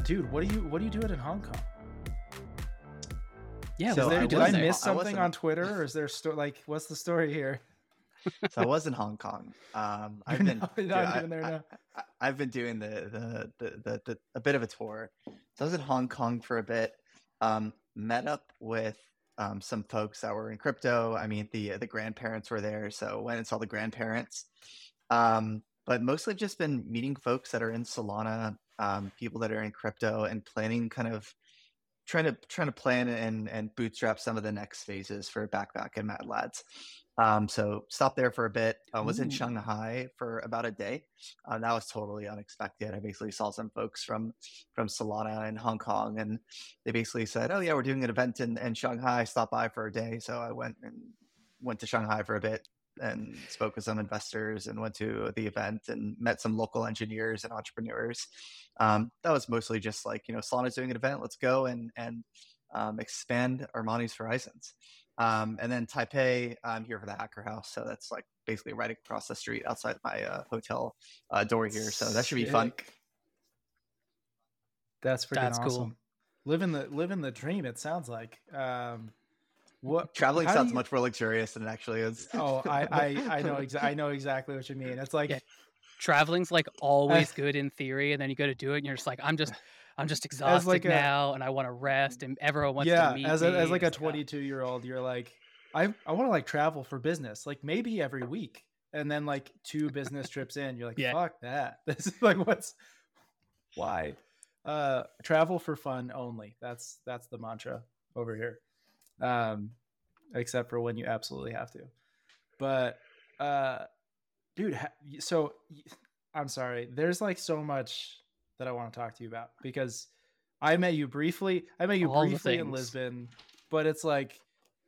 dude, what are you doing in Hong Kong? Yeah, so did I miss something on Twitter, or is there like what's the story here? So I was in Hong Kong. I've been doing the a bit of a tour. So I was in Hong Kong for a bit. Met up with some folks that were in crypto. I mean, the grandparents were there, so went and saw the grandparents. But mostly just been meeting folks that are in Solana, people that are in crypto, and planning kind of trying to plan and bootstrap some of the next phases for Backpack and Mad Lads. So stopped there for a bit. I was in Shanghai for about a day. That was totally unexpected. I basically saw some folks from Solana in Hong Kong, and they basically said, oh yeah, we're doing an event in Shanghai, stop by for a day. So I went to Shanghai for a bit and spoke with some investors and went to the event and met some local engineers and entrepreneurs. That was mostly just like, Solana's doing an event, let's go and expand Armani's horizons. And then Taipei, I'm here for the Hacker House. So that's like basically right across the street outside my hotel door here. So that should be fun. That's pretty awesome. Cool. Living the dream, it sounds like. Traveling sounds much more luxurious than it actually is. Oh, I know exactly what you mean. It's like traveling's like always good in theory, and then you go to do it and you're just like, I'm just exhausted like now, and I want to rest, and everyone wants to meet me. As like a 22-year-old, you're like, I want to like travel for business, like maybe every week, and then like two business trips in, you're like, fuck that. This is like why? Travel for fun only. That's the mantra over here, except for when you absolutely have to. But dude, so I'm sorry. There's like so much that I want to talk to you about, because I met you briefly. In Lisbon, but it's like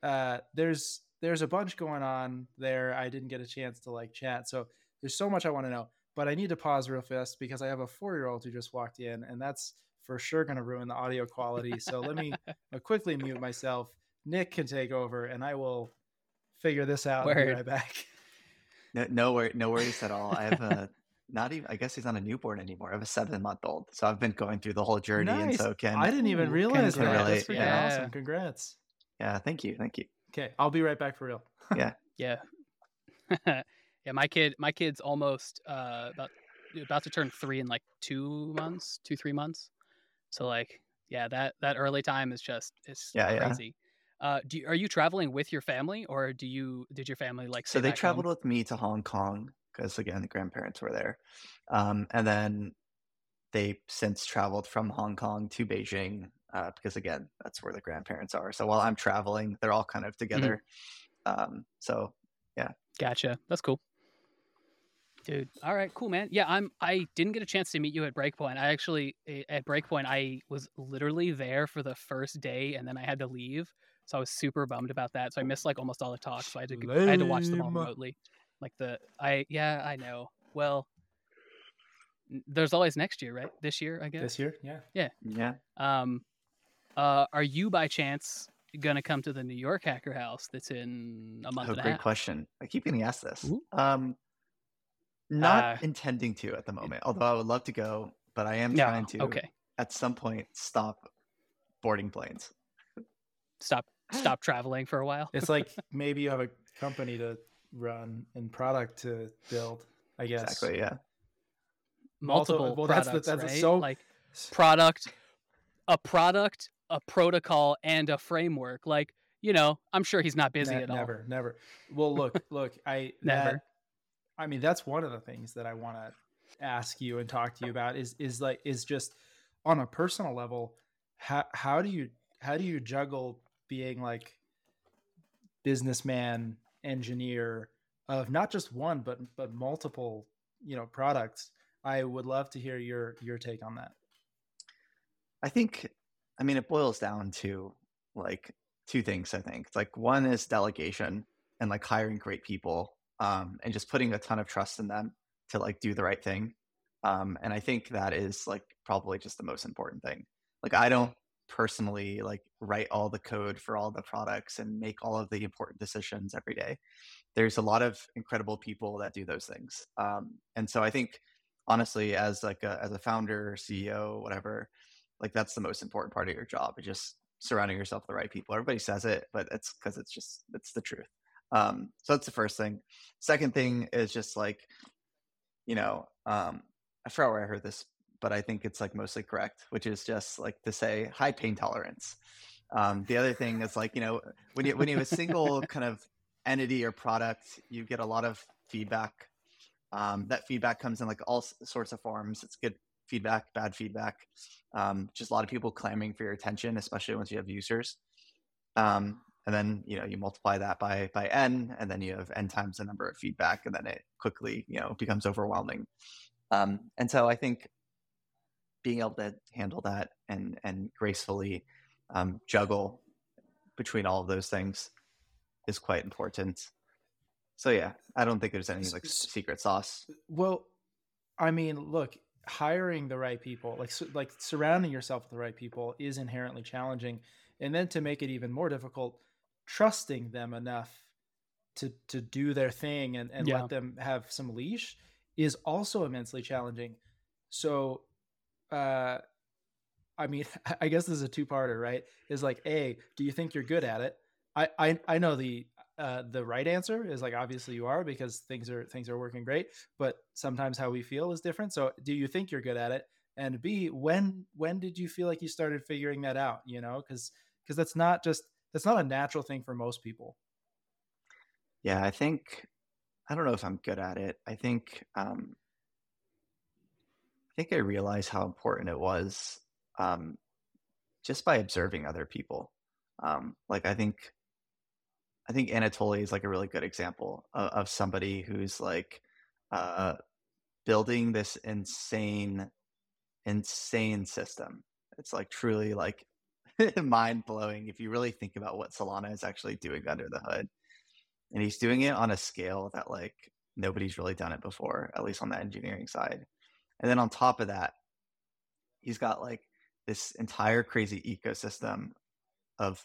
there's a bunch going on there. I didn't get a chance to like chat, so there's so much I want to know. But I need to pause real fast because I have a 4-year-old who just walked in, and that's for sure going to ruin the audio quality. So let me quickly mute myself. Nick can take over, and I will figure this out. And be right back. No worries at all. I have a. Not even, I guess he's not a newborn anymore. I have a 7-month-old, so I've been going through the whole journey. Nice. And so I didn't even realize that. Really, that's awesome. Congrats. Yeah, thank you. Okay, I'll be right back for real. Yeah. My kid's almost about to turn 3 in like 2-3 months. So like, that early time is just crazy. Are you traveling with your family, or did your family like? So they traveled with me to Hong Kong, because again, the grandparents were there. And then they since traveled from Hong Kong to Beijing, because again, that's where the grandparents are. So while I'm traveling, they're all kind of together. Mm-hmm. Gotcha. That's cool. Dude. All right, cool, man. Yeah, I didn't get a chance to meet you at Breakpoint. I was literally there for the first day, and then I had to leave. So I was super bummed about that. So I missed like almost all the talks. So I had to watch them all remotely. I know. Well, there's always next year, right? This year, I guess. This year, yeah. Yeah. Yeah. Are you by chance going to come to the New York Hacker House that's in a month and a half? Great question. I keep getting asked this. Not intending to at the moment, although I would love to go, but I am trying to at some point stop boarding planes. Stop traveling for a while. It's like maybe you have a company to run and product to build, I guess. Exactly, yeah. Multiple products, that's right? So like product, a protocol, and a framework. Like, I'm sure he's not busy at all. Never. Well, look, I never. I mean, that's one of the things that I want to ask you and talk to you about is just on a personal level, how do you juggle being like businessman, engineer of not just one but multiple products? I would love to hear your take on that. I think, I mean, it boils down to like two things. I think it's like, one is delegation and like hiring great people, and just putting a ton of trust in them to like do the right thing. And I think that is like probably just the most important thing. Like, I don't personally like write all the code for all the products and make all of the important decisions every day. There's a lot of incredible people that do those things, and so I think honestly, as a founder, CEO, whatever, Like that's the most important part of your job, is just surrounding yourself with the right people. Everybody says it, but it's because it's just, it's the truth. So that's the first thing. Second thing is just like, you know, I forgot where I heard this, but I think it's like mostly correct, which is just like to say high pain tolerance. The other thing is like, you know, when you have a single kind of entity or product, you get a lot of feedback. That feedback comes in like all sorts of forms. It's good feedback, bad feedback, just a lot of people clamoring for your attention, especially once you have users. And then, you know, you multiply that by N, and then you have N times the number of feedback, and then it quickly, you know, becomes overwhelming. And so I think being able to handle that and gracefully juggle between all of those things is quite important. So yeah, I don't think there's any like secret sauce. Well, I mean, look, hiring the right people, like surrounding yourself with the right people is inherently challenging. And then to make it even more difficult, trusting them enough to do their thing and let them have some leash is also immensely challenging. So, I mean, I guess this is a two-parter, right? Is like, A, do you think you're good at it? I know the right answer is like, obviously you are, because things are working great, but sometimes how we feel is different. So do you think you're good at it? And B, when did you feel like you started figuring that out? You know, cause that's not a natural thing for most people. Yeah. I think, I don't know if I'm good at it. I think I realized how important it was, just by observing other people. Like I think Anatoly is like a really good example of somebody who's like building this insane system. It's like truly like mind blowing if you really think about what Solana is actually doing under the hood. And he's doing it on a scale that like nobody's really done it before, at least on the engineering side. And then on top of that, he's got like this entire crazy ecosystem of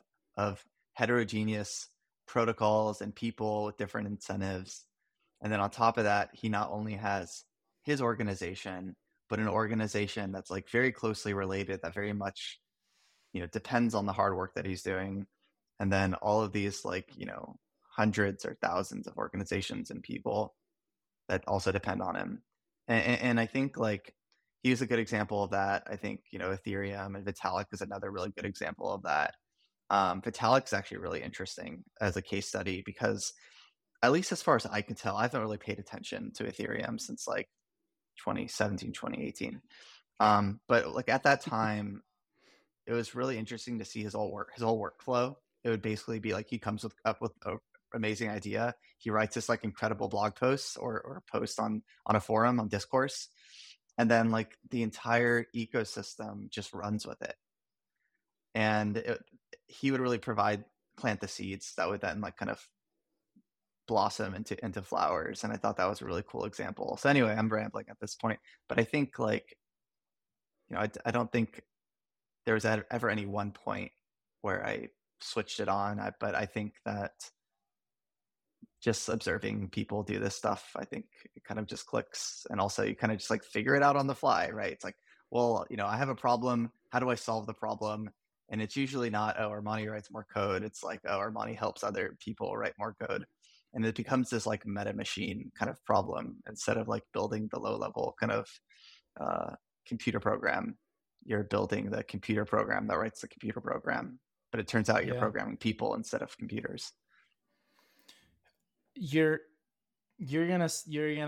heterogeneous protocols and people with different incentives. And then on top of that, he not only has his organization, but an organization that's like very closely related, that very much, you know, depends on the hard work that he's doing. And then all of these like, you know, hundreds or thousands of organizations and people that also depend on him. And I think like he was a good example of that. I think, you know, Ethereum and Vitalik is another really good example of that. Vitalik's actually really interesting as a case study, because at least as far as I can tell, I haven't really paid attention to Ethereum since like 2017, 2018. But like at that time, it was really interesting to see his whole workflow. It would basically be like, he comes up with an amazing idea. He writes this like incredible blog post or post on a forum on Discourse. And then like the entire ecosystem just runs with it. And he would really plant the seeds that would then like kind of blossom into flowers. And I thought that was a really cool example. So anyway, I'm rambling at this point, but I think like, you know, I don't think there was ever any one point where I switched it on, but I think that just observing people do this stuff, I think it kind of just clicks. And also you kind of just like figure it out on the fly, right? It's like, well, you know, I have a problem. How do I solve the problem? And it's usually not, oh, Armani writes more code. It's like, oh, Armani helps other people write more code. And it becomes this like meta machine kind of problem. Instead of like building the low level kind of computer program, you're building the computer program that writes the computer program. But it turns out you're programming people instead of computers. You're gonna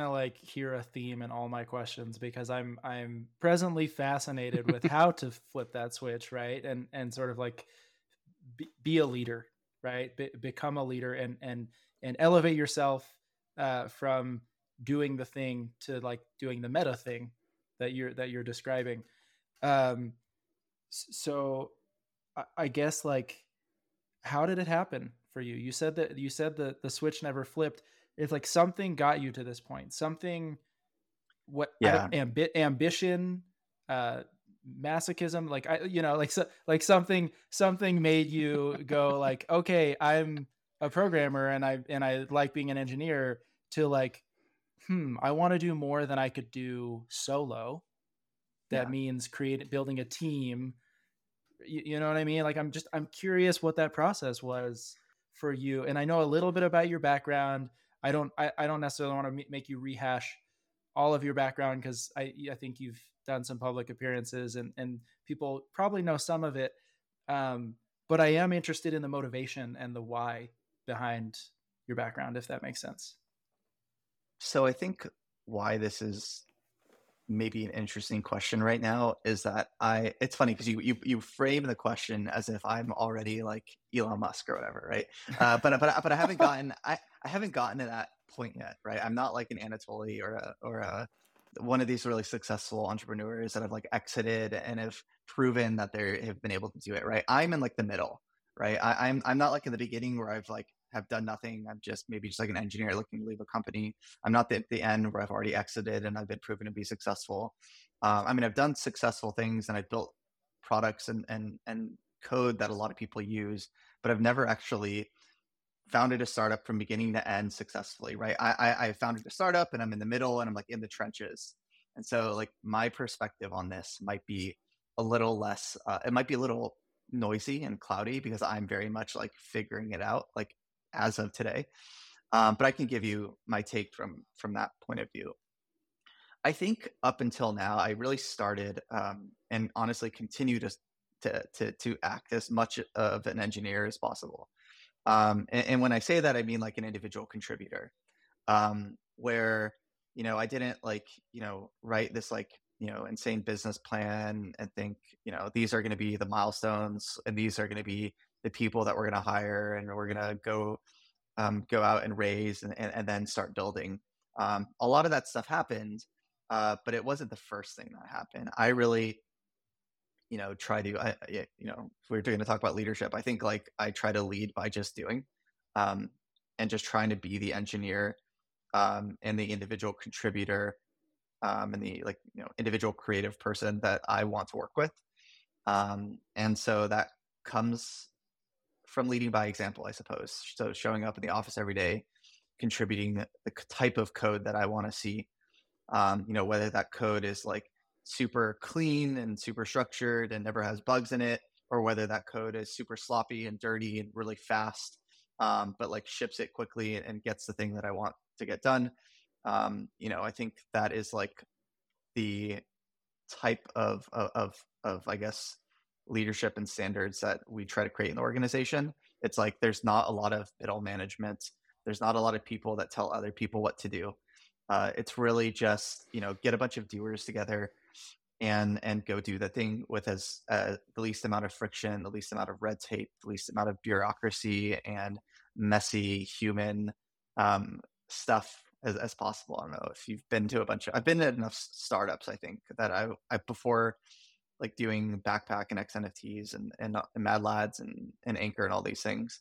like hear a theme in all my questions, because I'm presently fascinated with how to flip that switch, right? And sort of like be a leader, right? Become a leader and elevate yourself from doing the thing to like doing the meta thing that you're describing. So I guess like, how did it happen for you? You said that the switch never flipped. It's like something got you to this point. Something, ambition, masochism, something made you go like, okay, I'm a programmer and I like being an engineer, to like, I want to do more than I could do solo. That means building a team. You know what I mean? Like, I'm curious what that process was for you. And I know a little bit about your background. I don't necessarily want to make you rehash all of your background, because I think you've done some public appearances and people probably know some of it. But I am interested in the motivation and the why behind your background, if that makes sense. So I think why this is maybe an interesting question right now is that it's funny because you frame the question as if I'm already like Elon Musk or whatever, right? But I haven't gotten to that point yet, right? I'm not like an Anatoly or one of these really successful entrepreneurs that have like exited and have proven that they have been able to do it, right? I'm in like the middle, right? I'm not like in the beginning where I've like have done nothing. I'm just like an engineer looking to leave a company. I'm not at the end where I've already exited and I've been proven to be successful. I've done successful things and I've built products and code that a lot of people use, but I've never actually founded a startup from beginning to end successfully, right? I founded a startup and I'm in the middle and I'm like in the trenches. And so like my perspective on this might be a little less, it might be a little noisy and cloudy because I'm very much like figuring it out, like as of today. But I can give you my take from that point of view. I think up until now, I really started and honestly continue to act as much of an engineer as possible. And when I say that, I mean like an individual contributor, where, you know, I didn't like, you know, write this like, you know, insane business plan and think, you know, these are going to be the milestones and these are going to be the people that we're going to hire and we're going to go out and raise and then start building. A lot of that stuff happened, but it wasn't the first thing that happened. I really, you know, if we're going to talk about leadership, I think like I try to lead by just doing and just trying to be the engineer and the individual contributor and the like, you know, individual creative person that I want to work with. And so that comes from leading by example, I suppose. So showing up in the office every day, contributing the type of code that I want to see, you know, whether that code is like super clean and super structured and never has bugs in it, or whether that code is super sloppy and dirty and really fast, but like ships it quickly and gets the thing that I want to get done. You know, I think that is like the type of I guess, leadership and standards that we try to create in the organization. It's like there's not a lot of middle management. There's not a lot of people that tell other people what to do. It's really just, you know, get a bunch of doers together and go do the thing with as the least amount of friction, the least amount of red tape, the least amount of bureaucracy and messy human stuff as possible. I don't know if you've been to I've been at enough startups, I think, that I before like doing Backpack and XNFTs and Mad Lads and Anchor and all these things,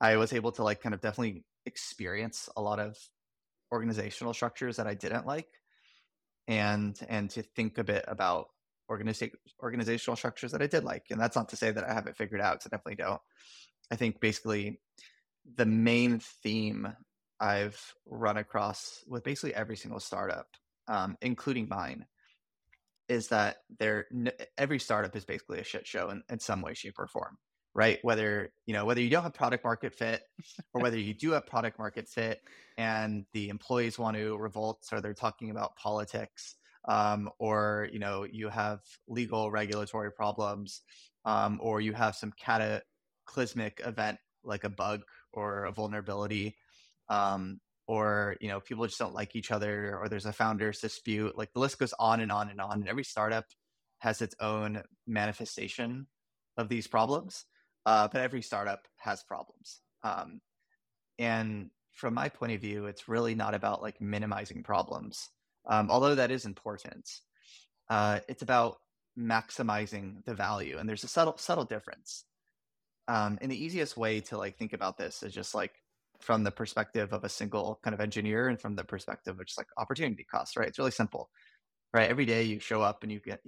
I was able to like kind of definitely experience a lot of organizational structures that I didn't like, and to think a bit about organizational structures that I did like. And that's not to say that I haven't figured out, because I definitely don't. I think basically the main theme I've run across with basically every single startup, including mine, is that every startup is basically a shit show in some way, shape, or form, right? Whether you don't have product market fit or whether you do have product market fit and the employees want to revolt or they're talking about politics, or, you know, you have legal regulatory problems, or you have some cataclysmic event like a bug or a vulnerability, or, you know, people just don't like each other, or there's a founders dispute. Like the list goes on and on and on. And every startup has its own manifestation of these problems, but every startup has problems. And from my point of view, it's really not about like minimizing problems, although that is important. It's about maximizing the value. And there's a subtle difference. And the easiest way to like think about this is just like from the perspective of a single kind of engineer and from the perspective of just like opportunity cost, right? It's really simple, right? Every day you show up and you can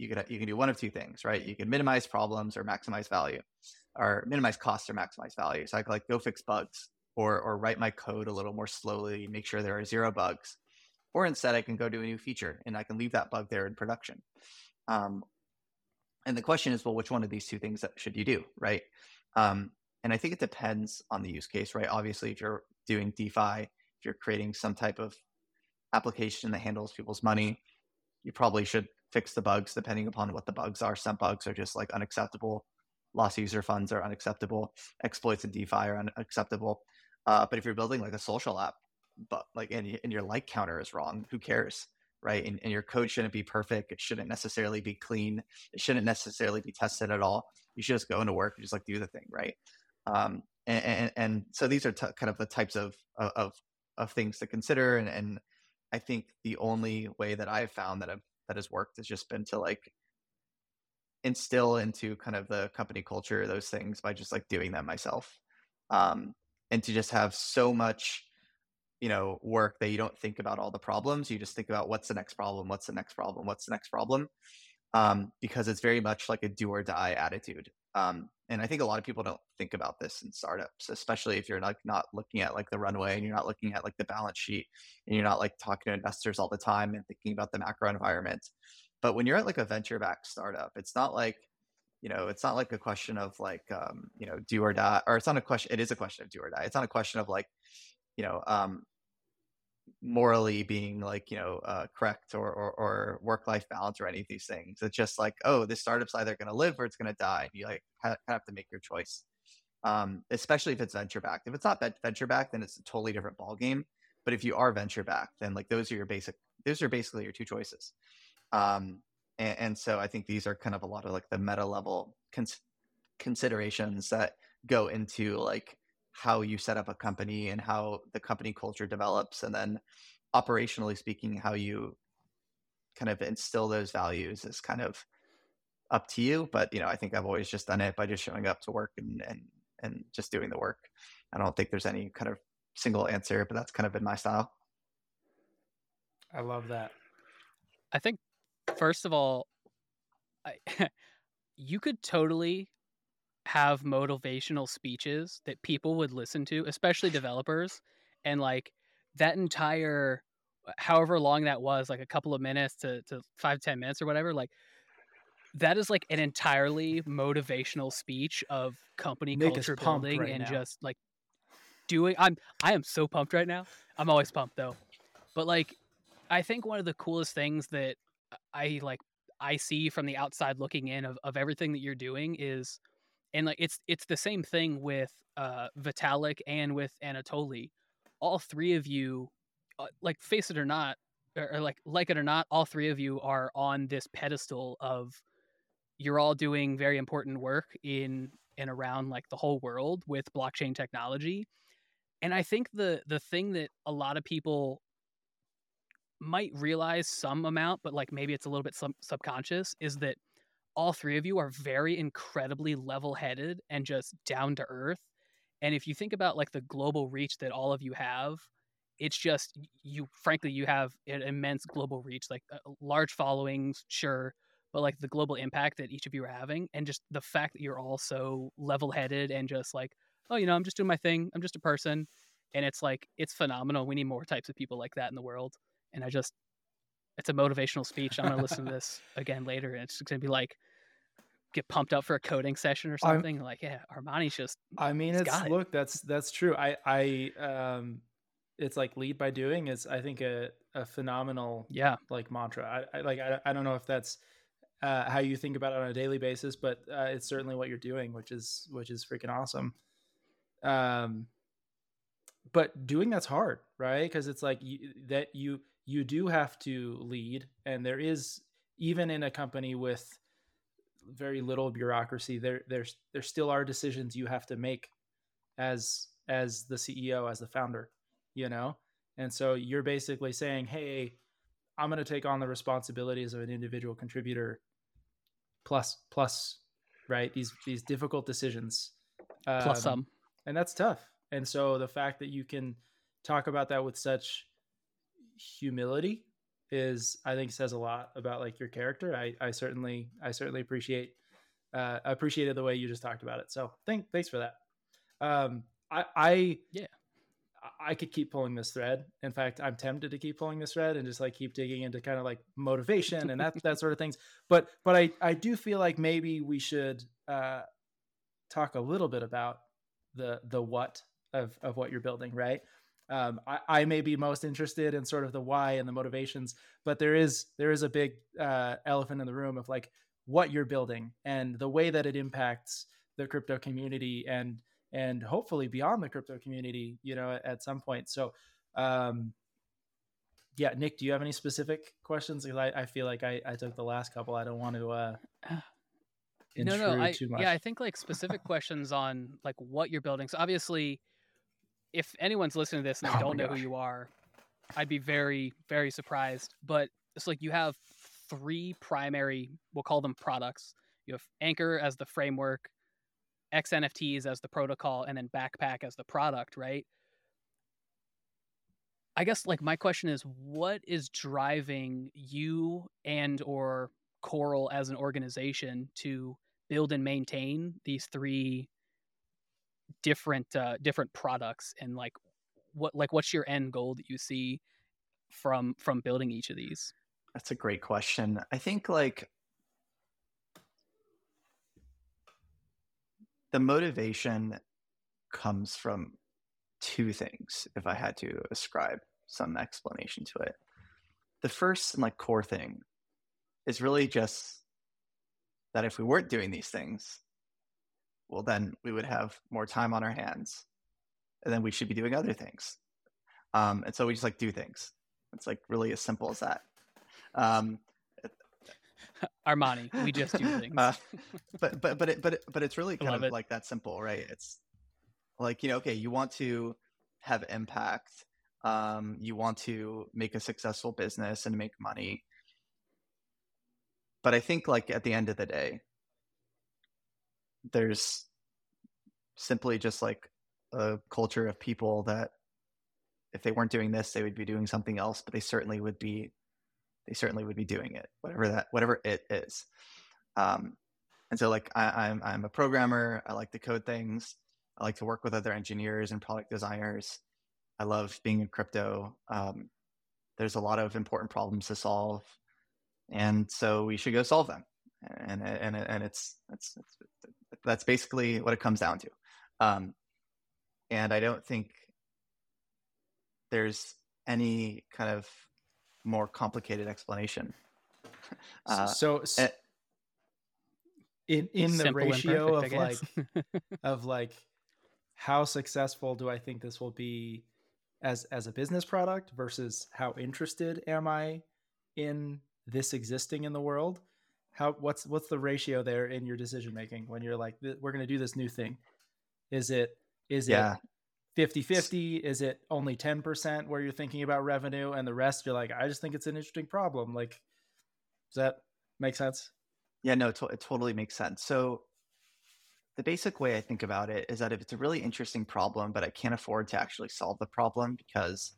do one of two things, right? You can minimize problems or maximize value, or minimize costs or maximize value. So I can like go fix bugs or write my code a little more slowly, make sure there are zero bugs, or instead I can go do a new feature and I can leave that bug there in production. And the question is, well, which one of these two things should you do, right? And I think it depends on the use case, right? Obviously, if you're doing DeFi, if you're creating some type of application that handles people's money, you probably should fix the bugs depending upon what the bugs are. Some bugs are just like unacceptable. Lost user funds are unacceptable. Exploits in DeFi are unacceptable. But if you're building like a social app, but like and your like counter is wrong, who cares, right? And your code shouldn't be perfect. It shouldn't necessarily be clean. It shouldn't necessarily be tested at all. You should just go into work and just like do the thing, right? And so these are kind of the types of things to consider. And I think the only way that I've found that has worked has just been to like instill into kind of the company culture those things by just like doing them myself, and to just have so much, you know, work that you don't think about all the problems. You just think about what's the next problem, because it's very much like a do or die attitude. And I think a lot of people don't think about this in startups, especially if you're like not looking at like the runway and you're not looking at like the balance sheet and you're not like talking to investors all the time and thinking about the macro environment. But when you're at like a venture-backed startup, it's not like, you know, it's not like a question of like, you know, do or die, or it's not a question. It is a question of do or die. It's not a question of like, you know, morally being like, you know, correct or work-life balance or any of these things. It's just like, oh, this startup's either going to live or it's going to die. You like have to make your choice, especially if it's venture-backed. If it's not venture-backed, then it's a totally different ballgame. But if you are venture-backed, then like those are basically your two choices. And so I think these are kind of a lot of like the meta level considerations that go into like how you set up a company and how the company culture develops, and then operationally speaking, how you kind of instill those values is kind of up to you. But, you know, I think I've always just done it by just showing up to work and just doing the work. I don't think there's any kind of single answer, but that's kind of been my style. I love that. I think, first of all, you could totally have motivational speeches that people would listen to, especially developers, and like that entire, however long that was, like a couple of minutes to 5-10 minutes or whatever, like that is like an entirely motivational speech of company culture building right and now. Just like doing. I am so pumped right now. I'm always pumped though, but like I think one of the coolest things that I see from the outside looking in of everything that you're doing is, and like it's the same thing with Vitalik and with Anatoly. All three of you, like face it or not, or like it or not, all three of you are on this pedestal of you're all doing very important work in and around like the whole world with blockchain technology. And I think the thing that a lot of people might realize some amount, but like maybe it's a little bit subconscious, is that all three of you are very incredibly level-headed and just down to earth. And if you think about like the global reach that all of you have, it's just you have an immense global reach, like large followings, sure, but like the global impact that each of you are having, and just the fact that you're all so level-headed and just like, oh, you know, I'm just doing my thing, I'm just a person. And it's like, it's phenomenal. We need more types of people like that in the world. And it's a motivational speech. I'm going to listen to this again later. And it's just going to be like, get pumped up for a coding session or something. Like, yeah, Armani's just, I mean, look, that's true. I it's like lead by doing is, I think a phenomenal, yeah, like mantra. I don't know if that's how you think about it on a daily basis, but it's certainly what you're doing, which is freaking awesome. But doing that's hard, right? Because it's like you do have to lead, and there is, even in a company with very little bureaucracy, there still are decisions you have to make as the CEO, as the founder, you know. And so you're basically saying, hey, I'm going to take on the responsibilities of an individual contributor, plus, right? These difficult decisions, plus some, and that's tough. And so the fact that you can talk about that with such humility is, I think, says a lot about like your character. I certainly appreciated the way you just talked about it. So thanks for that. I I could keep pulling this thread. In fact, I'm tempted to keep pulling this thread and just like keep digging into kind of like motivation and that that sort of things. But I do feel like maybe we should talk a little bit about the what of what you're building, right? I may be most interested in sort of the why and the motivations, but there is a big elephant in the room of like what you're building and the way that it impacts the crypto community and hopefully beyond the crypto community, you know, at some point. So, yeah, Nick, do you have any specific questions? Because I feel like I took the last couple. I don't want to intrude too much. Yeah, I think like specific questions on like what you're building. So obviously, if anyone's listening to this and they don't know who you are, I'd be very, very surprised. But it's like you have three primary, we'll call them products. You have Anchor as the framework, XNFTs as the protocol, and then Backpack as the product, right? I guess like my question is, what is driving you and or Coral as an organization to build and maintain these three different products, and like what's your end goal that you see from building each of these? That's a great question. I think like the motivation comes from two things, if I had to ascribe some explanation to it. The first and like core thing is really just that if we weren't doing these things, well, then we would have more time on our hands, and then we should be doing other things. And so we just like do things. It's like really as simple as that. Armani, we just do things. But it's really kind of like that simple, right? It's like, you know, okay, you want to have impact. You want to make a successful business and make money. But I think like at the end of the day, there's simply just like a culture of people that if they weren't doing this, they would be doing something else, but they certainly would be doing it, whatever it is. And so like I'm a programmer. I like to code things. I like to work with other engineers and product designers. I love being in crypto. There's a lot of important problems to solve. And so we should go solve them. And that's basically what it comes down to, and I don't think there's any kind of more complicated explanation. So in the ratio perfect, of like of like how successful do I think this will be as a business product versus how interested am I in this existing in the world? What's the ratio there in your decision making when you're like, we're going to do this new thing? Is it 50-50? Is it only 10% where you're thinking about revenue and the rest you're like, I just think it's an interesting problem? Like, does that make sense? Yeah, no, it totally makes sense. So the basic way I think about it is that if it's a really interesting problem, but I can't afford to actually solve the problem because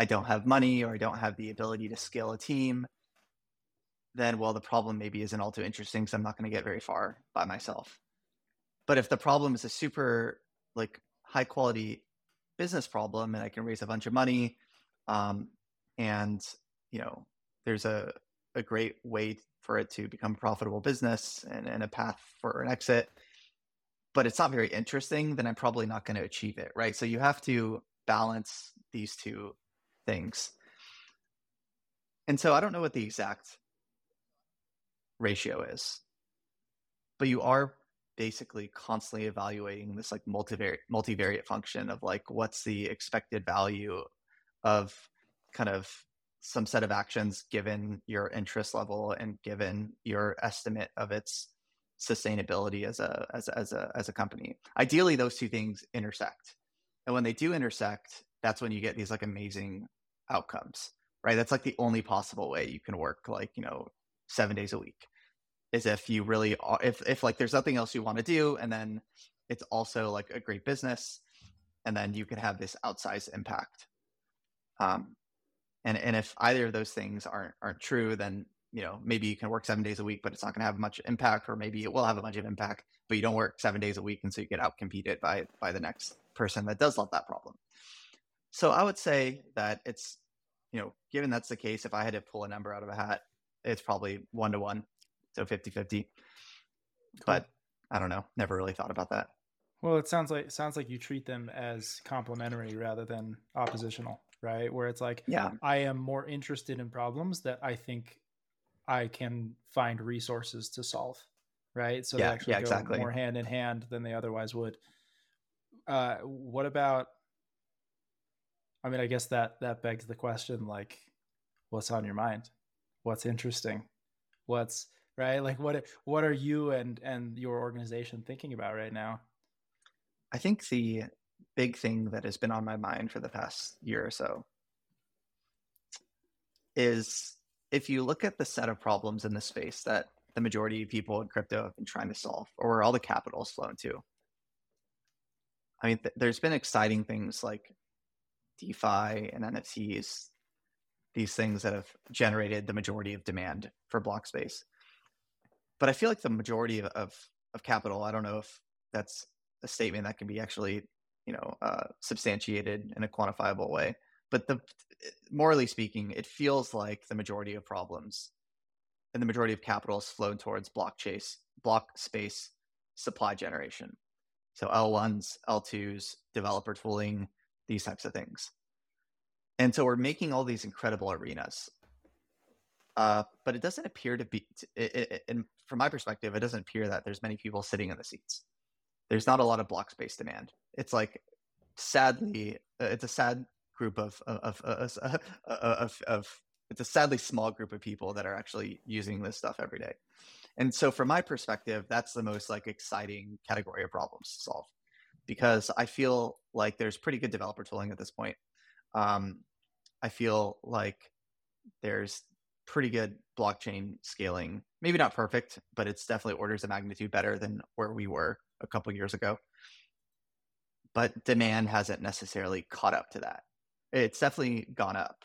I don't have money or I don't have the ability to scale a team, then, well, the problem maybe isn't all too interesting, so I'm not going to get very far by myself. But if the problem is a super like high quality business problem and I can raise a bunch of money, and you know, there's a great way for it to become a profitable business and a path for an exit, but it's not very interesting, then I'm probably not going to achieve it, right? So you have to balance these two things. And so I don't know what the exact ratio is, but you are basically constantly evaluating this like multivariate function of like, what's the expected value of kind of some set of actions given your interest level and given your estimate of its sustainability as a company. Ideally, those two things intersect, and when they do intersect, that's when you get these like amazing outcomes, right? That's like the only possible way you can work, like, you know, 7 days a week, is if you really are, if like there's nothing else you want to do, and then it's also like a great business, and then you could have this outsized impact. And if either of those things aren't true, then, you know, maybe you can work 7 days a week, but it's not going to have much impact, or maybe it will have a bunch of impact, but you don't work 7 days a week, and so you get outcompeted by the next person that does solve that problem. So I would say that it's, you know, given that's the case, if I had to pull a number out of a hat, it's probably 1-to-1. So 50-50. Cool. But I don't know. Never really thought about that. Well, it sounds like you treat them as complementary rather than oppositional, right? Where it's like, yeah, I am more interested in problems that I think I can find resources to solve, right? So they actually go more hand in hand than they otherwise would. What about, I mean, I guess that begs the question, like, what's on your mind? What's interesting? What's, right? Like, what are you and your organization thinking about right now? I think the big thing that has been on my mind for the past year or so is, if you look at the set of problems in the space that the majority of people in crypto have been trying to solve, or where all the capital is flowing to, I mean, there's been exciting things like DeFi and NFTs, these things that have generated the majority of demand for block space. But I feel like the majority of capital, I don't know if that's a statement that can be actually, you know, substantiated in a quantifiable way. But morally speaking, it feels like the majority of problems and the majority of capital has flowed towards block space supply generation. So L1s, L2s, developer tooling, these types of things. And so we're making all these incredible arenas. But it doesn't appear to be, and from my perspective, it doesn't appear that there's many people sitting in the seats. There's not a lot of block space demand. It's like, sadly, it's a sad group of it's a sadly small group of people that are actually using this stuff every day. And so from my perspective, that's the most like exciting category of problems to solve, because I feel like there's pretty good developer tooling at this point. I feel like there's pretty good blockchain scaling, maybe not perfect, but it's definitely orders of magnitude better than where we were a couple of years ago. But demand hasn't necessarily caught up to that. It's definitely gone up,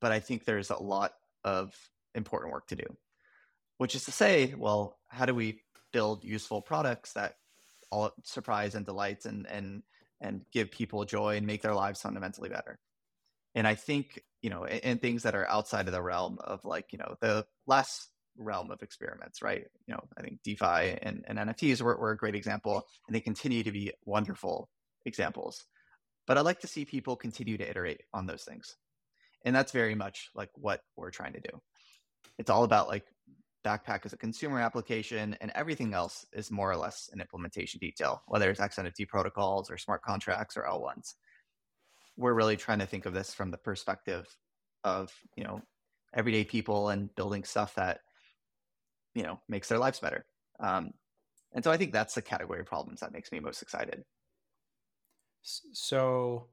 but I think there's a lot of important work to do, which is to say, well, how do we build useful products that all surprise and delights and give people joy and make their lives fundamentally better? And I think, you know, and things that are outside of the realm of, like, you know, the last realm of experiments, right? You know, I think DeFi and NFTs were a great example, and they continue to be wonderful examples. But I'd like to see people continue to iterate on those things. And that's very much like what we're trying to do. It's all about, like, Backpack as a consumer application, and everything else is more or less an implementation detail, whether it's XNFT protocols or smart contracts or L1s. We're really trying to think of this from the perspective of, you know, everyday people and building stuff that, you know, makes their lives better. And so I think that's the category of problems that makes me most excited. So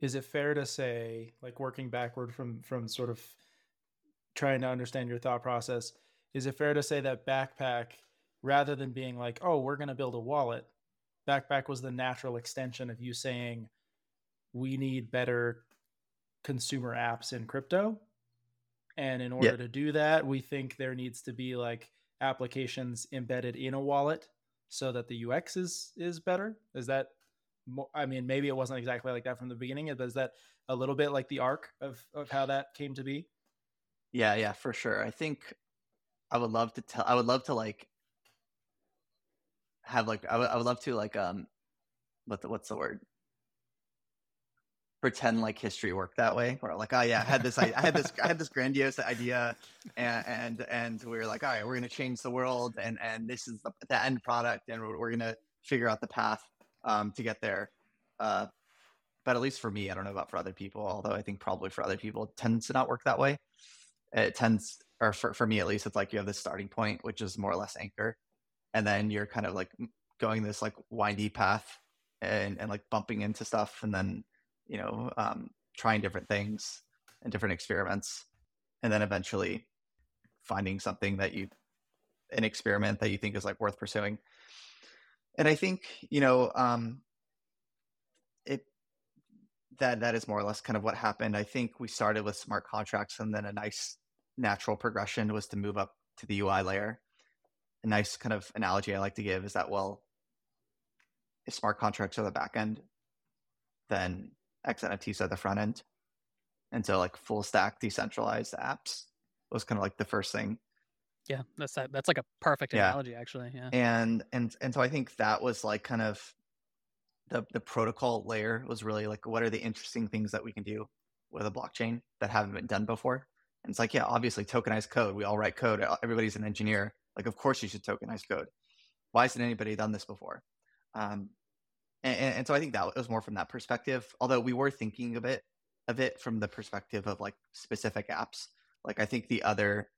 is it fair to say, like, working backward from sort of trying to understand your thought process, is it fair to say that Backpack, rather than being like, oh, we're going to build a wallet, Backpack was the natural extension of you saying, we need better consumer apps in crypto. And in order to do that, we think there needs to be, like, applications embedded in a wallet so that the UX is better. Is that, I mean, maybe it wasn't exactly like that from the beginning, but is that a little bit like the arc of how that came to be? Yeah, for sure. I think pretend like history worked that way, or like, oh yeah, I had this grandiose idea, and we were like, all right, we're gonna change the world, and this is the end product, and we're gonna figure out the path to get there. But at least for me, I don't know about for other people, although I think probably for other people it tends to not work that way. It tends, or for me at least, it's like you have this starting point, which is more or less Anchor. And then you're kind of like going this like windy path and like bumping into stuff, and then, you know, trying different things and different experiments. And then eventually finding something an experiment that you think is like worth pursuing. And I think, you know, that is more or less kind of what happened. I think we started with smart contracts, and then a nice natural progression was to move up to the UI layer. A nice kind of analogy I like to give is that, well, if smart contracts are the back end, then XNFTs at the front end. And so like full stack decentralized apps was kind of like the first thing. Yeah, that's like a perfect analogy, actually. Yeah. And so I think that was like kind of the protocol layer was really like, what are the interesting things that we can do with a blockchain that haven't been done before? And it's like, yeah, obviously tokenized code. We all write code. Everybody's an engineer. Like, of course you should tokenize code. Why hasn't anybody done this before? And so I think that was more from that perspective, although we were thinking of it from the perspective of like specific apps. Like, I think the other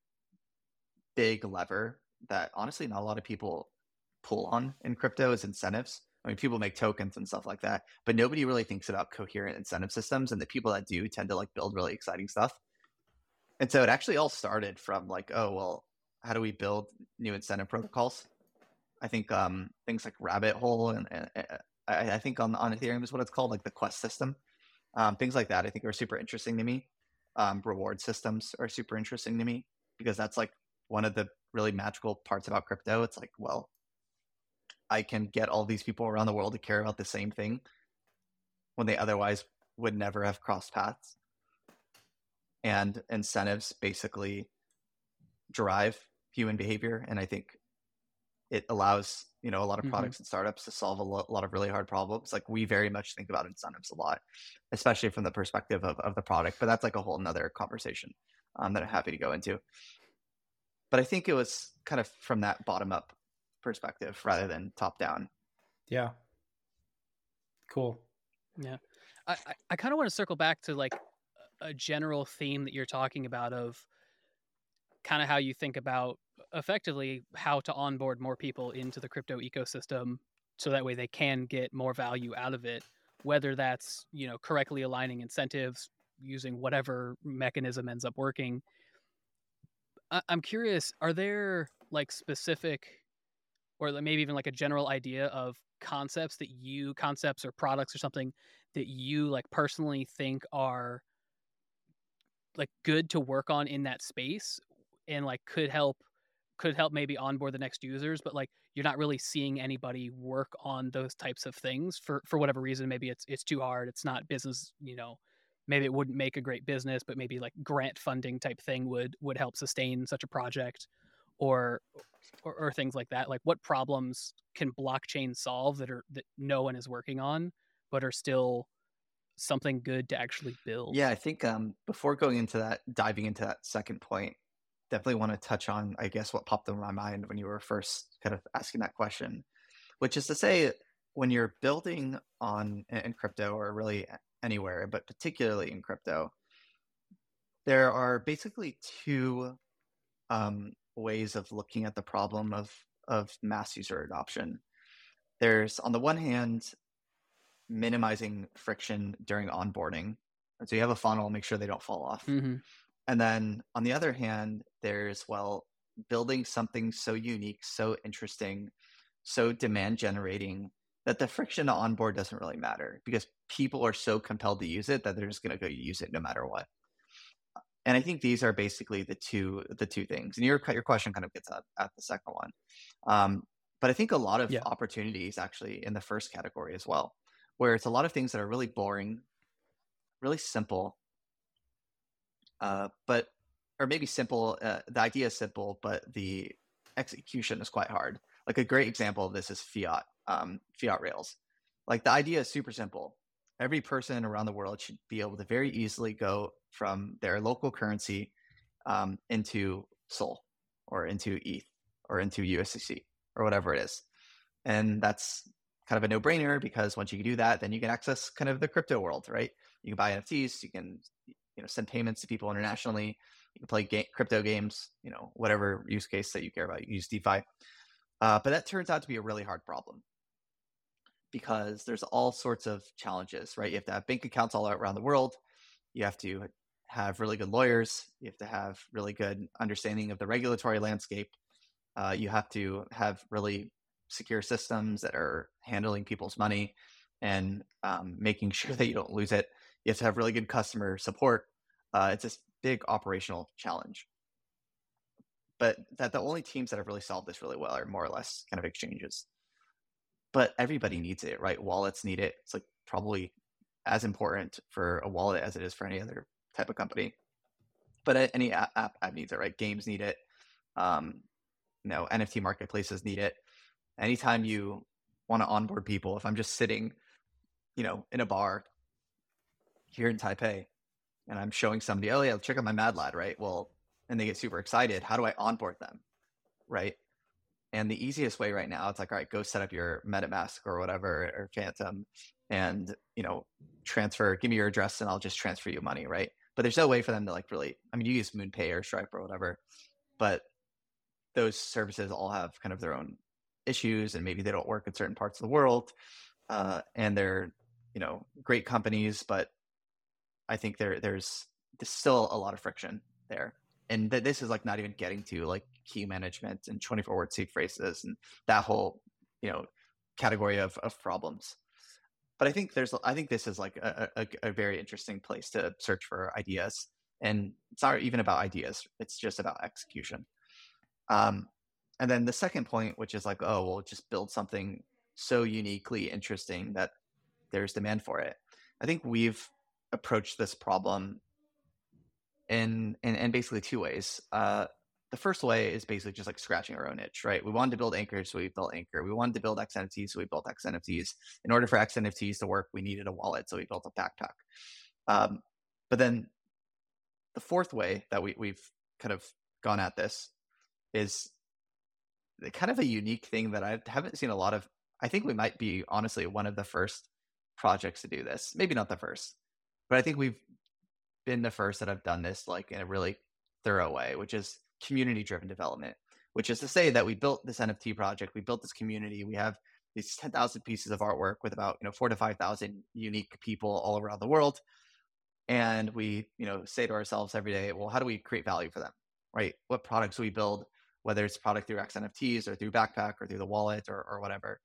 big lever that honestly not a lot of people pull on in crypto is incentives. I mean, people make tokens and stuff like that, but nobody really thinks about coherent incentive systems. And the people that do tend to like build really exciting stuff. And so it actually all started from like, oh, well, how do we build new incentive protocols? I think things like rabbit hole and I think on Ethereum is what it's called, like the quest system. Things like that I think are super interesting to me. Reward systems are super interesting to me because that's like one of the really magical parts about crypto. It's like, well, I can get all these people around the world to care about the same thing when they otherwise would never have crossed paths. And incentives basically drive human behavior. And I think it allows, you know, a lot of products and startups to solve a lot of really hard problems. Like, we very much think about incentives a lot, especially from the perspective of the product, but that's like a whole nother conversation that I'm happy to go into. But I think it was kind of from that bottom up perspective rather than top down. Yeah. Cool. Yeah. I kind of want to circle back to like a general theme that you're talking about of kind of how you think about effectively how to onboard more people into the crypto ecosystem so that way they can get more value out of it, whether that's, you know, correctly aligning incentives, using whatever mechanism ends up working. I'm curious, are there like specific or maybe even like a general idea of concepts or products or something that you like personally think are like good to work on in that space and like could help maybe onboard the next users, but like you're not really seeing anybody work on those types of things for whatever reason? Maybe it's too hard. It's not business, you know, maybe it wouldn't make a great business, but maybe like grant funding type thing would help sustain such a project or things like that. Like, what problems can blockchain solve that no one is working on, but are still something good to actually build? Yeah, I think before diving into that second point, definitely want to touch on, I guess, what popped into my mind when you were first kind of asking that question, which is to say, when you're building on in crypto or really anywhere, but particularly in crypto, there are basically two ways of looking at the problem of mass user adoption. There's, on the one hand, minimizing friction during onboarding. And so you have a funnel, make sure they don't fall off. Mm-hmm. And then on the other hand, there's, well, building something so unique, so interesting, so demand generating that the friction to onboard doesn't really matter because people are so compelled to use it that they're just going to go use it no matter what. And I think these are basically the two things. And your question kind of gets at the second one. But I think a lot of opportunities actually in the first category as well, where it's a lot of things that are really boring, really simple, the idea is simple, but the execution is quite hard. Like, a great example of this is fiat rails. Like, the idea is super simple. Every person around the world should be able to very easily go from their local currency into Sol or into ETH or into USDC or whatever it is. And that's kind of a no-brainer because once you can do that, then you can access kind of the crypto world, right? You can buy NFTs, you can, you know, send payments to people internationally. You can play crypto games, you know, whatever use case that you care about. You use DeFi. But that turns out to be a really hard problem because there's all sorts of challenges, right? You have to have bank accounts all around the world. You have to have really good lawyers. You have to have really good understanding of the regulatory landscape. You have to have really secure systems that are handling people's money and making sure that you don't lose it. You have to have really good customer support. It's this big operational challenge. But that the only teams that have really solved this really well are more or less kind of exchanges. But everybody needs it, right? Wallets need it. It's like probably as important for a wallet as it is for any other type of company. But any app needs it, right? Games need it. NFT marketplaces need it. Anytime you want to onboard people, if I'm just sitting, in a bar here in Taipei and I'm showing somebody, oh yeah, check out my Mad Lad, right? Well, and they get super excited. How do I onboard them, right? And the easiest way right now, it's like, all right, go set up your MetaMask or whatever, or Phantom, and, transfer, give me your address and I'll just transfer you money, right? But there's no way for them to really, you use MoonPay or Stripe or whatever, but those services all have kind of their own issues, and maybe they don't work in certain parts of the world. And they're, great companies, but I think there's still a lot of friction there. And this is not even getting to key management and 24-word seed phrases and that whole, category of problems. But I think this is a very interesting place to search for ideas. And it's not even about ideas. It's just about execution. And then the second point, which is just build something so uniquely interesting that there's demand for it. I think we've approached this problem in basically two ways. The first way is basically just scratching our own itch, right? We wanted to build Anchor, so we built Anchor. We wanted to build XNFTs, so we built XNFTs. In order for XNFTs to work, we needed a wallet, so we built a Backpack. But then the fourth way that we've kind of gone at this is kind of a unique thing that I haven't seen a lot of. I think we might be, honestly, one of the first projects to do this. Maybe not the first, but I think we've been the first that have done this in a really thorough way, which is community-driven development, which is to say that we built this NFT project, we built this community, we have these 10,000 pieces of artwork with about 4,000 to 5,000 unique people all around the world. And we say to ourselves every day, well, how do we create value for them, right? What products we build, whether it's product through XNFTs or through Backpack or through the wallet or whatever.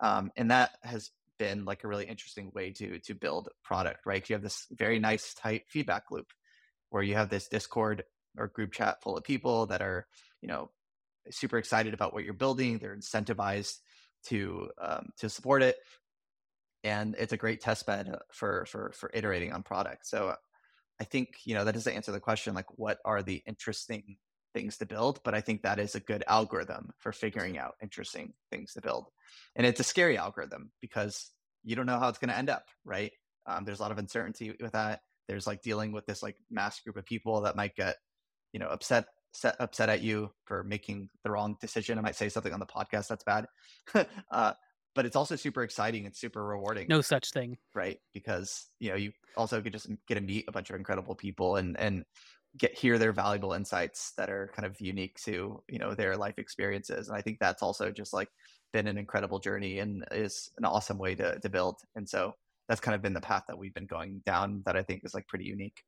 And that has been a really interesting way to build product, right? You have this very nice tight feedback loop where you have this Discord or group chat full of people that are, super excited about what you're building. They're incentivized to support it. And it's a great test bed for iterating on product. So I think, that doesn't answer the question, what are the interesting things to build? But I think that is a good algorithm for figuring out interesting things to build. And it's a scary algorithm because you don't know how it's going to end up, right? There's a lot of uncertainty with that. There's dealing with this mass group of people that might get upset at you for making the wrong decision. I might say something on the podcast that's bad, but it's also super exciting and super rewarding. No such thing, right? Because you also could just get to meet a bunch of incredible people and hear their valuable insights that are kind of unique to their life experiences. And I think that's also just been an incredible journey and is an awesome way to build. And so that's kind of been the path that we've been going down that I think is pretty unique.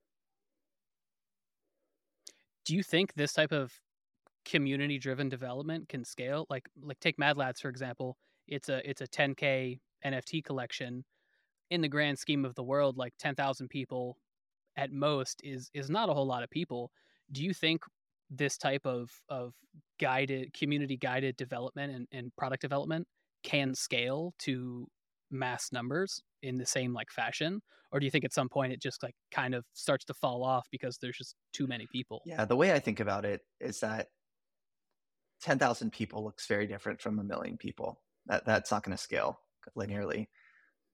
Do you think this type of community-driven development can scale? Like take Mad Lads, for example. It's a 10K NFT collection. In the grand scheme of the world, 10,000 people at most is not a whole lot of people. Do you think this type of guided, community-guided development and product development can scale to mass numbers in the same fashion, or do you think at some point it just kind of starts to fall off because there's just too many people? Yeah, the way I think about it is that 10,000 people looks very different from 1 million people. That's not going to scale linearly,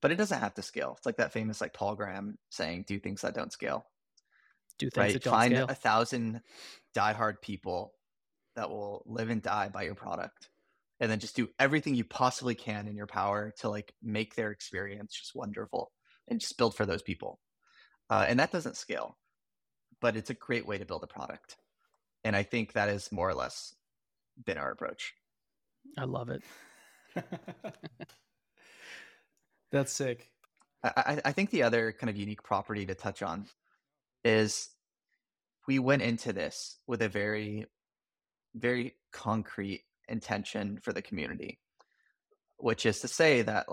but it doesn't have to scale. It's that famous Paul Graham saying, "Do things that don't scale." Do things, right? That don't Find scale. 1,000 diehard people that will live and die by your product. And then just do everything you possibly can in your power to make their experience just wonderful and just build for those people. And that doesn't scale, but it's a great way to build a product. And I think that is more or less been our approach. I love it. That's sick. I think the other kind of unique property to touch on is we went into this with a very, very concrete intention for the community, which is to say that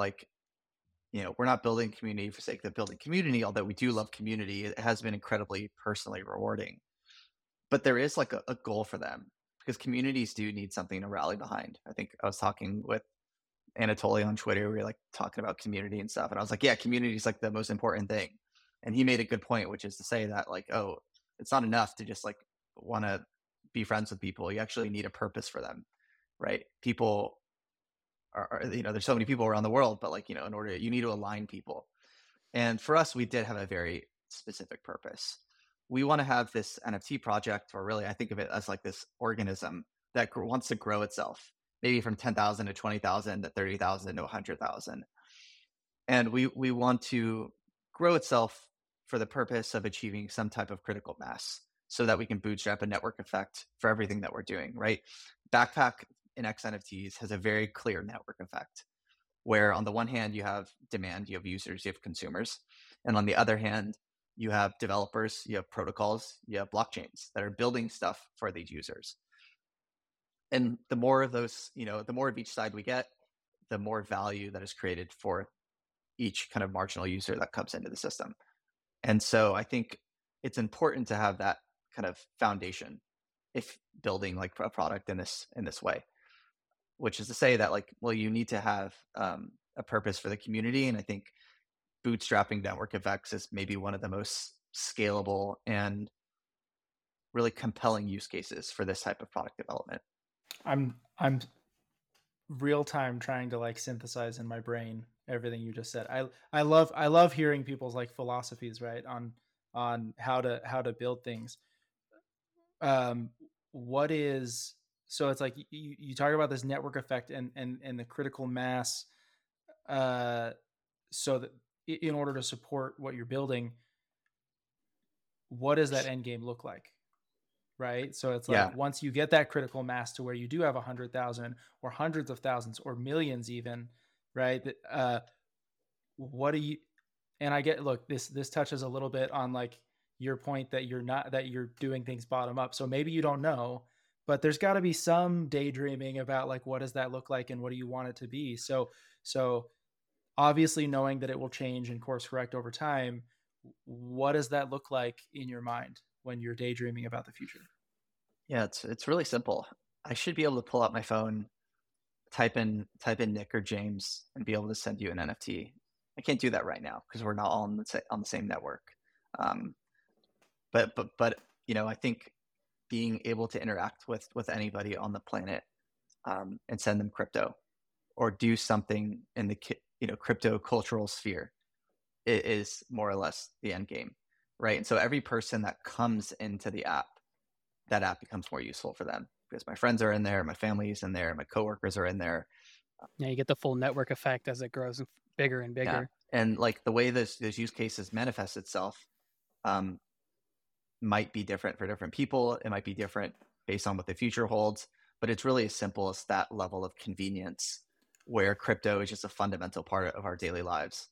we're not building community for sake of building community, although we do love community. It has been incredibly personally rewarding, but there is a goal for them because communities do need something to rally behind. I think I was talking with Anatoly on Twitter. We were like talking about community and stuff. And I was like, yeah, community is like the most important thing. And he made a good point, which is to say that like, oh, it's not enough to just like want to be friends with people. You actually need a purpose for them, right? People are, you know, there's so many people around the world, but like, you know, in order, you need to align people. And for us, we did have a very specific purpose. We want to have this NFT project, or really, I think of it as like this organism that wants to grow itself, maybe from 10,000 to 20,000 to 30,000 to 100,000. And we want to grow itself for the purpose of achieving some type of critical mass so that we can bootstrap a network effect for everything that we're doing, right? Backpack in XNFTs has a very clear network effect where on the one hand, you have demand, you have users, you have consumers. And on the other hand, you have developers, you have protocols, you have blockchains that are building stuff for these users. And the more of those, you know, the more of each side we get, the more value that is created for each kind of marginal user that comes into the system. And so I think it's important to have that kind of foundation if building like a product in this way, which is to say that like, well, you need to have a purpose for the community. And I think bootstrapping network effects is maybe one of the most scalable and really compelling use cases for this type of product development. I'm real time trying to like synthesize in my brain everything you just said. I love hearing people's like philosophies, right, on how to build things. So it's like you talk about this network effect and the critical mass, so that in order to support what you're building, what does that end game look like, right? So it's like once you get that critical mass to where you do have 100,000 or hundreds of thousands or millions even, right? And I get, look, this touches a little bit on like your point that you're doing things bottom up. So maybe you don't know, but there's got to be some daydreaming about like, what does that look like and what do you want it to be? So obviously knowing that it will change and course correct over time, what does that look like in your mind when you're daydreaming about the future? Yeah, it's really simple. I should be able to pull out my phone, type in Nick or James and be able to send you an NFT. I can't do that right now because we're not all on the same network. But you know, I think being able to interact with anybody on the planet and send them crypto or do something in the crypto cultural sphere is more or less the end game, right? And so every person that comes into the app, that app becomes more useful for them because my friends are in there, my family is in there, my coworkers are in there. Yeah, you get the full network effect as it grows bigger and bigger. Yeah. And like the way those use cases manifest itself might be different for different people. It might be different based on what the future holds, but it's really as simple as that level of convenience where crypto is just a fundamental part of our daily lives.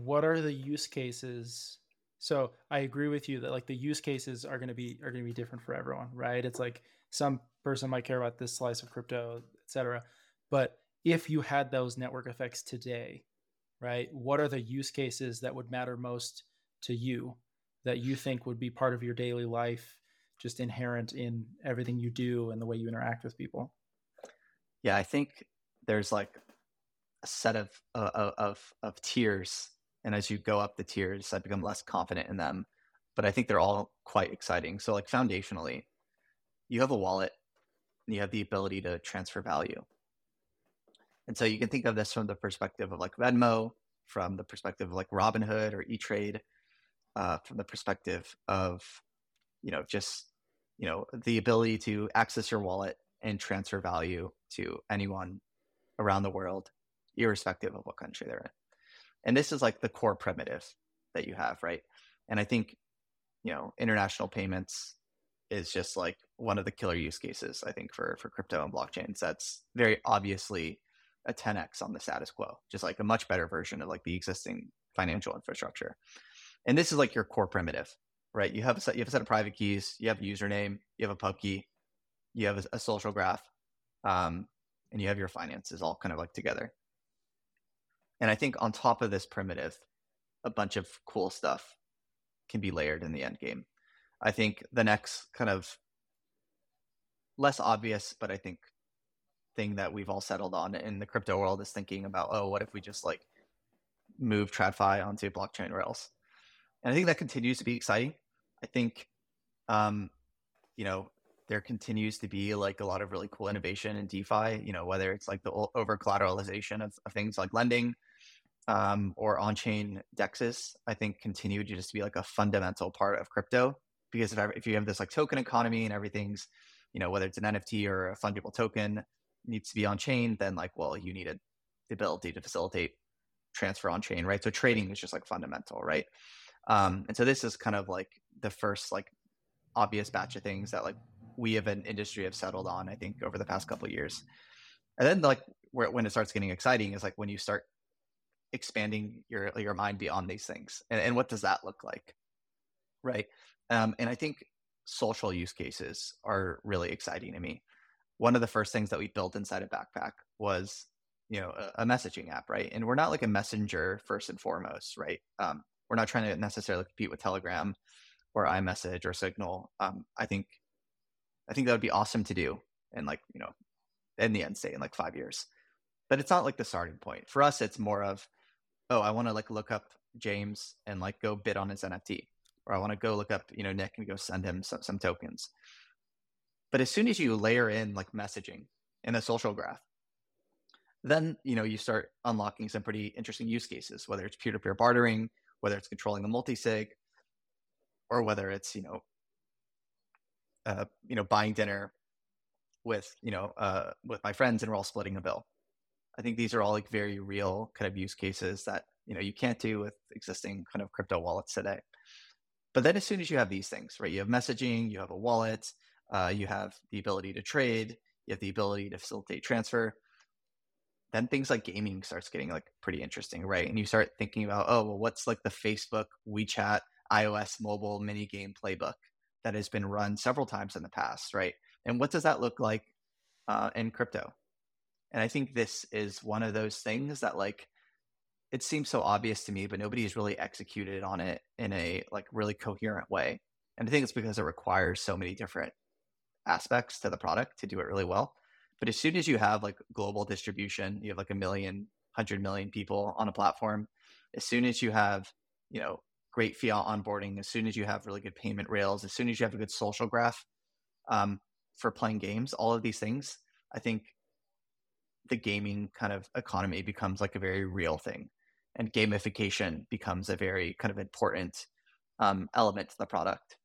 What are the use cases? So I agree with you that like the use cases are going to be different for everyone, right? It's like some person might care about this slice of crypto, et cetera. But if you had those network effects today, right, what are the use cases that would matter most to you that you think would be part of your daily life, just inherent in everything you do and the way you interact with people? Yeah, I think there's like a set of tiers. And as you go up the tiers, I become less confident in them, but I think they're all quite exciting. So like foundationally, you have a wallet and you have the ability to transfer value. And so you can think of this from the perspective of like Venmo, from the perspective of like Robinhood or E-Trade, from the perspective of, you know, just, you know, the ability to access your wallet and transfer value to anyone around the world, irrespective of what country they're in. And this is like the core primitive that you have, right? And I think, you know, international payments is just like one of the killer use cases, I think, for crypto and blockchains. That's very obviously a 10x on the status quo, just like a much better version of like the existing financial infrastructure. And this is like your core primitive, right? You have a set of private keys, you have a username, you have a pub key, you have a social graph, and you have your finances all kind of like together. And I think on top of this primitive, a bunch of cool stuff can be layered in the end game. I think the next kind of less obvious, but I think thing that we've all settled on in the crypto world is thinking about, oh, what if we just like move TradFi onto blockchain rails? And I think that continues to be exciting. I think, you know, there continues to be like a lot of really cool innovation in DeFi, you know, whether it's like the over collateralization of things like lending or on-chain DEXs, I think continue to just be like a fundamental part of crypto. Because if you have this like token economy and everything's, you know, whether it's an NFT or a fungible token needs to be on chain, then like, well, you need the ability to facilitate transfer on chain, right? So trading is just like fundamental, right? And so this is kind of like the first like obvious batch of things that like we have an industry have settled on, I think, over the past couple of years. And then like when it starts getting exciting is like when you start expanding your mind beyond these things. And what does that look like, right? And I think social use cases are really exciting to me. One of the first things that we built inside of Backpack was, you know, a messaging app, right? And we're not like a messenger first and foremost, right? We're not trying to necessarily compete with Telegram or iMessage or Signal. I think that would be awesome to do and like, you know, in the end state in like 5 years. But it's not like the starting point. For us, it's more of, oh, I want to like look up James and like go bid on his NFT. Or I want to go look up, you know, Nick and go send him some tokens. But as soon as you layer in like messaging and a social graph, then, you know, you start unlocking some pretty interesting use cases, whether it's peer-to-peer bartering, whether it's controlling the multi-sig, or whether it's, you know, buying dinner with, you know, with my friends and we're all splitting a bill. I think these are all like very real kind of use cases that, you know, you can't do with existing kind of crypto wallets today. But then as soon as you have these things, right, you have messaging, you have a wallet, you have the ability to trade, you have the ability to facilitate transfer, then things like gaming starts getting like pretty interesting, right? And you start thinking about, oh, well, what's like the Facebook, WeChat, iOS mobile mini game playbook that has been run several times in the past, right? And what does that look like in crypto? And I think this is one of those things that like, it seems so obvious to me, but nobody has really executed on it in a like really coherent way. And I think it's because it requires so many different aspects to the product to do it really well. But as soon as you have like global distribution, you have like 100 million people on a platform. As soon as you have, you know, great fiat onboarding, as soon as you have really good payment rails, as soon as you have a good social graph for playing games, all of these things, I think the gaming kind of economy becomes like a very real thing. And gamification becomes a very kind of important element to the product,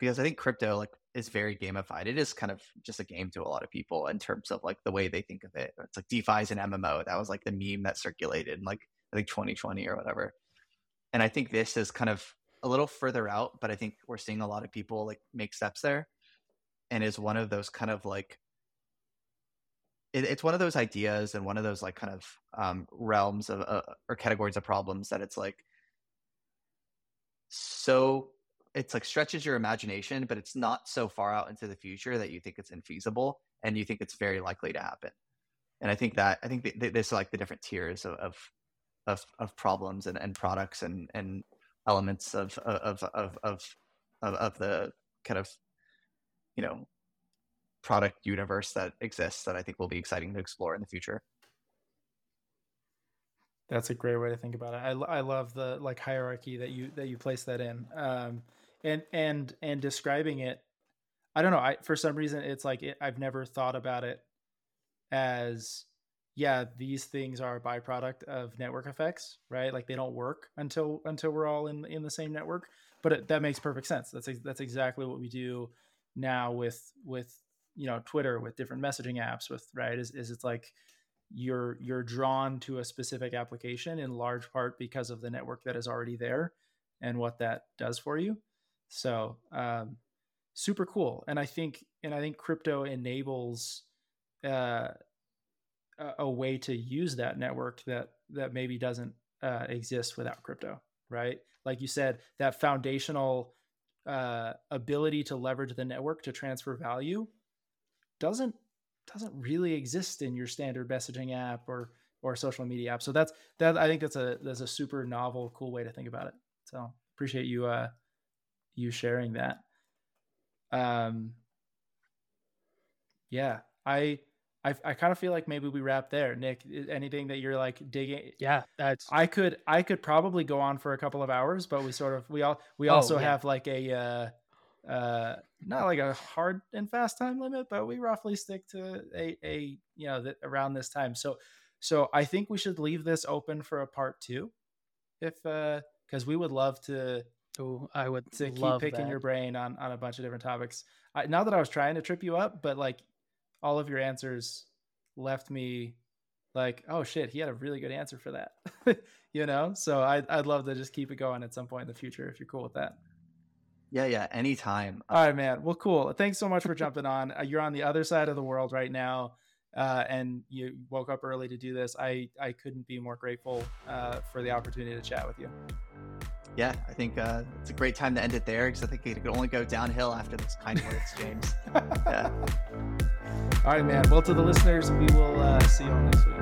because I think crypto like is very gamified. It is kind of just a game to a lot of people in terms of like the way they think of it. It's like DeFi is an MMO. That was like the meme that circulated in like I think 2020 or whatever. And I think this is kind of a little further out, but I think we're seeing a lot of people like make steps there, and is one of those kind of like it's one of those ideas and one of those like kind of realms of or categories of problems that it's like, so it's like stretches your imagination, but it's not so far out into the future that you think it's infeasible and you think it's very likely to happen. And I think that there's like the different tiers of problems and products and elements of the kind of, you know, product universe that exists that I think will be exciting to explore in the future. That's a great way to think about it. I love the like hierarchy that you place that in, and describing it. I don't know. For some reason, it's like I've never thought about it as, yeah, these things are a byproduct of network effects, right? Like they don't work until we're all in the same network. But that makes perfect sense. That's exactly what we do now with you know, Twitter, with different messaging apps, with, right, is it's like you're drawn to a specific application in large part because of the network that is already there and what that does for you. So super cool. And I think crypto enables a way to use that network that maybe doesn't exist without crypto, right? Like you said, that foundational ability to leverage the network to transfer value doesn't really exist in your standard messaging app or social media app. So I think that's a super novel, cool way to think about it. So appreciate you you sharing that. Yeah, I I kind of feel like maybe we wrap there. Nick, anything that you're like digging? Yeah, that's I could probably go on for a couple of hours, but we also have like a not like a hard and fast time limit, but we roughly stick to a you know around this time. So I think we should leave this open for a part two, if because we would love to. Ooh, I would to love keep picking that. Your brain on a bunch of different topics. Now that I was trying to trip you up, but like all of your answers left me like, oh shit, he had a really good answer for that, you know? So I'd love to just keep it going at some point in the future if you're cool with that. Yeah. Anytime. All right, man. Well, cool. Thanks so much for jumping on. You're on the other side of the world right now. And you woke up early to do this. I couldn't be more grateful for the opportunity to chat with you. Yeah, I think it's a great time to end it there because I think it could only go downhill after this kind words, James. Yeah. All right, man. Well, to the listeners, we will see you all next week.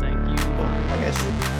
Thank you. I guess.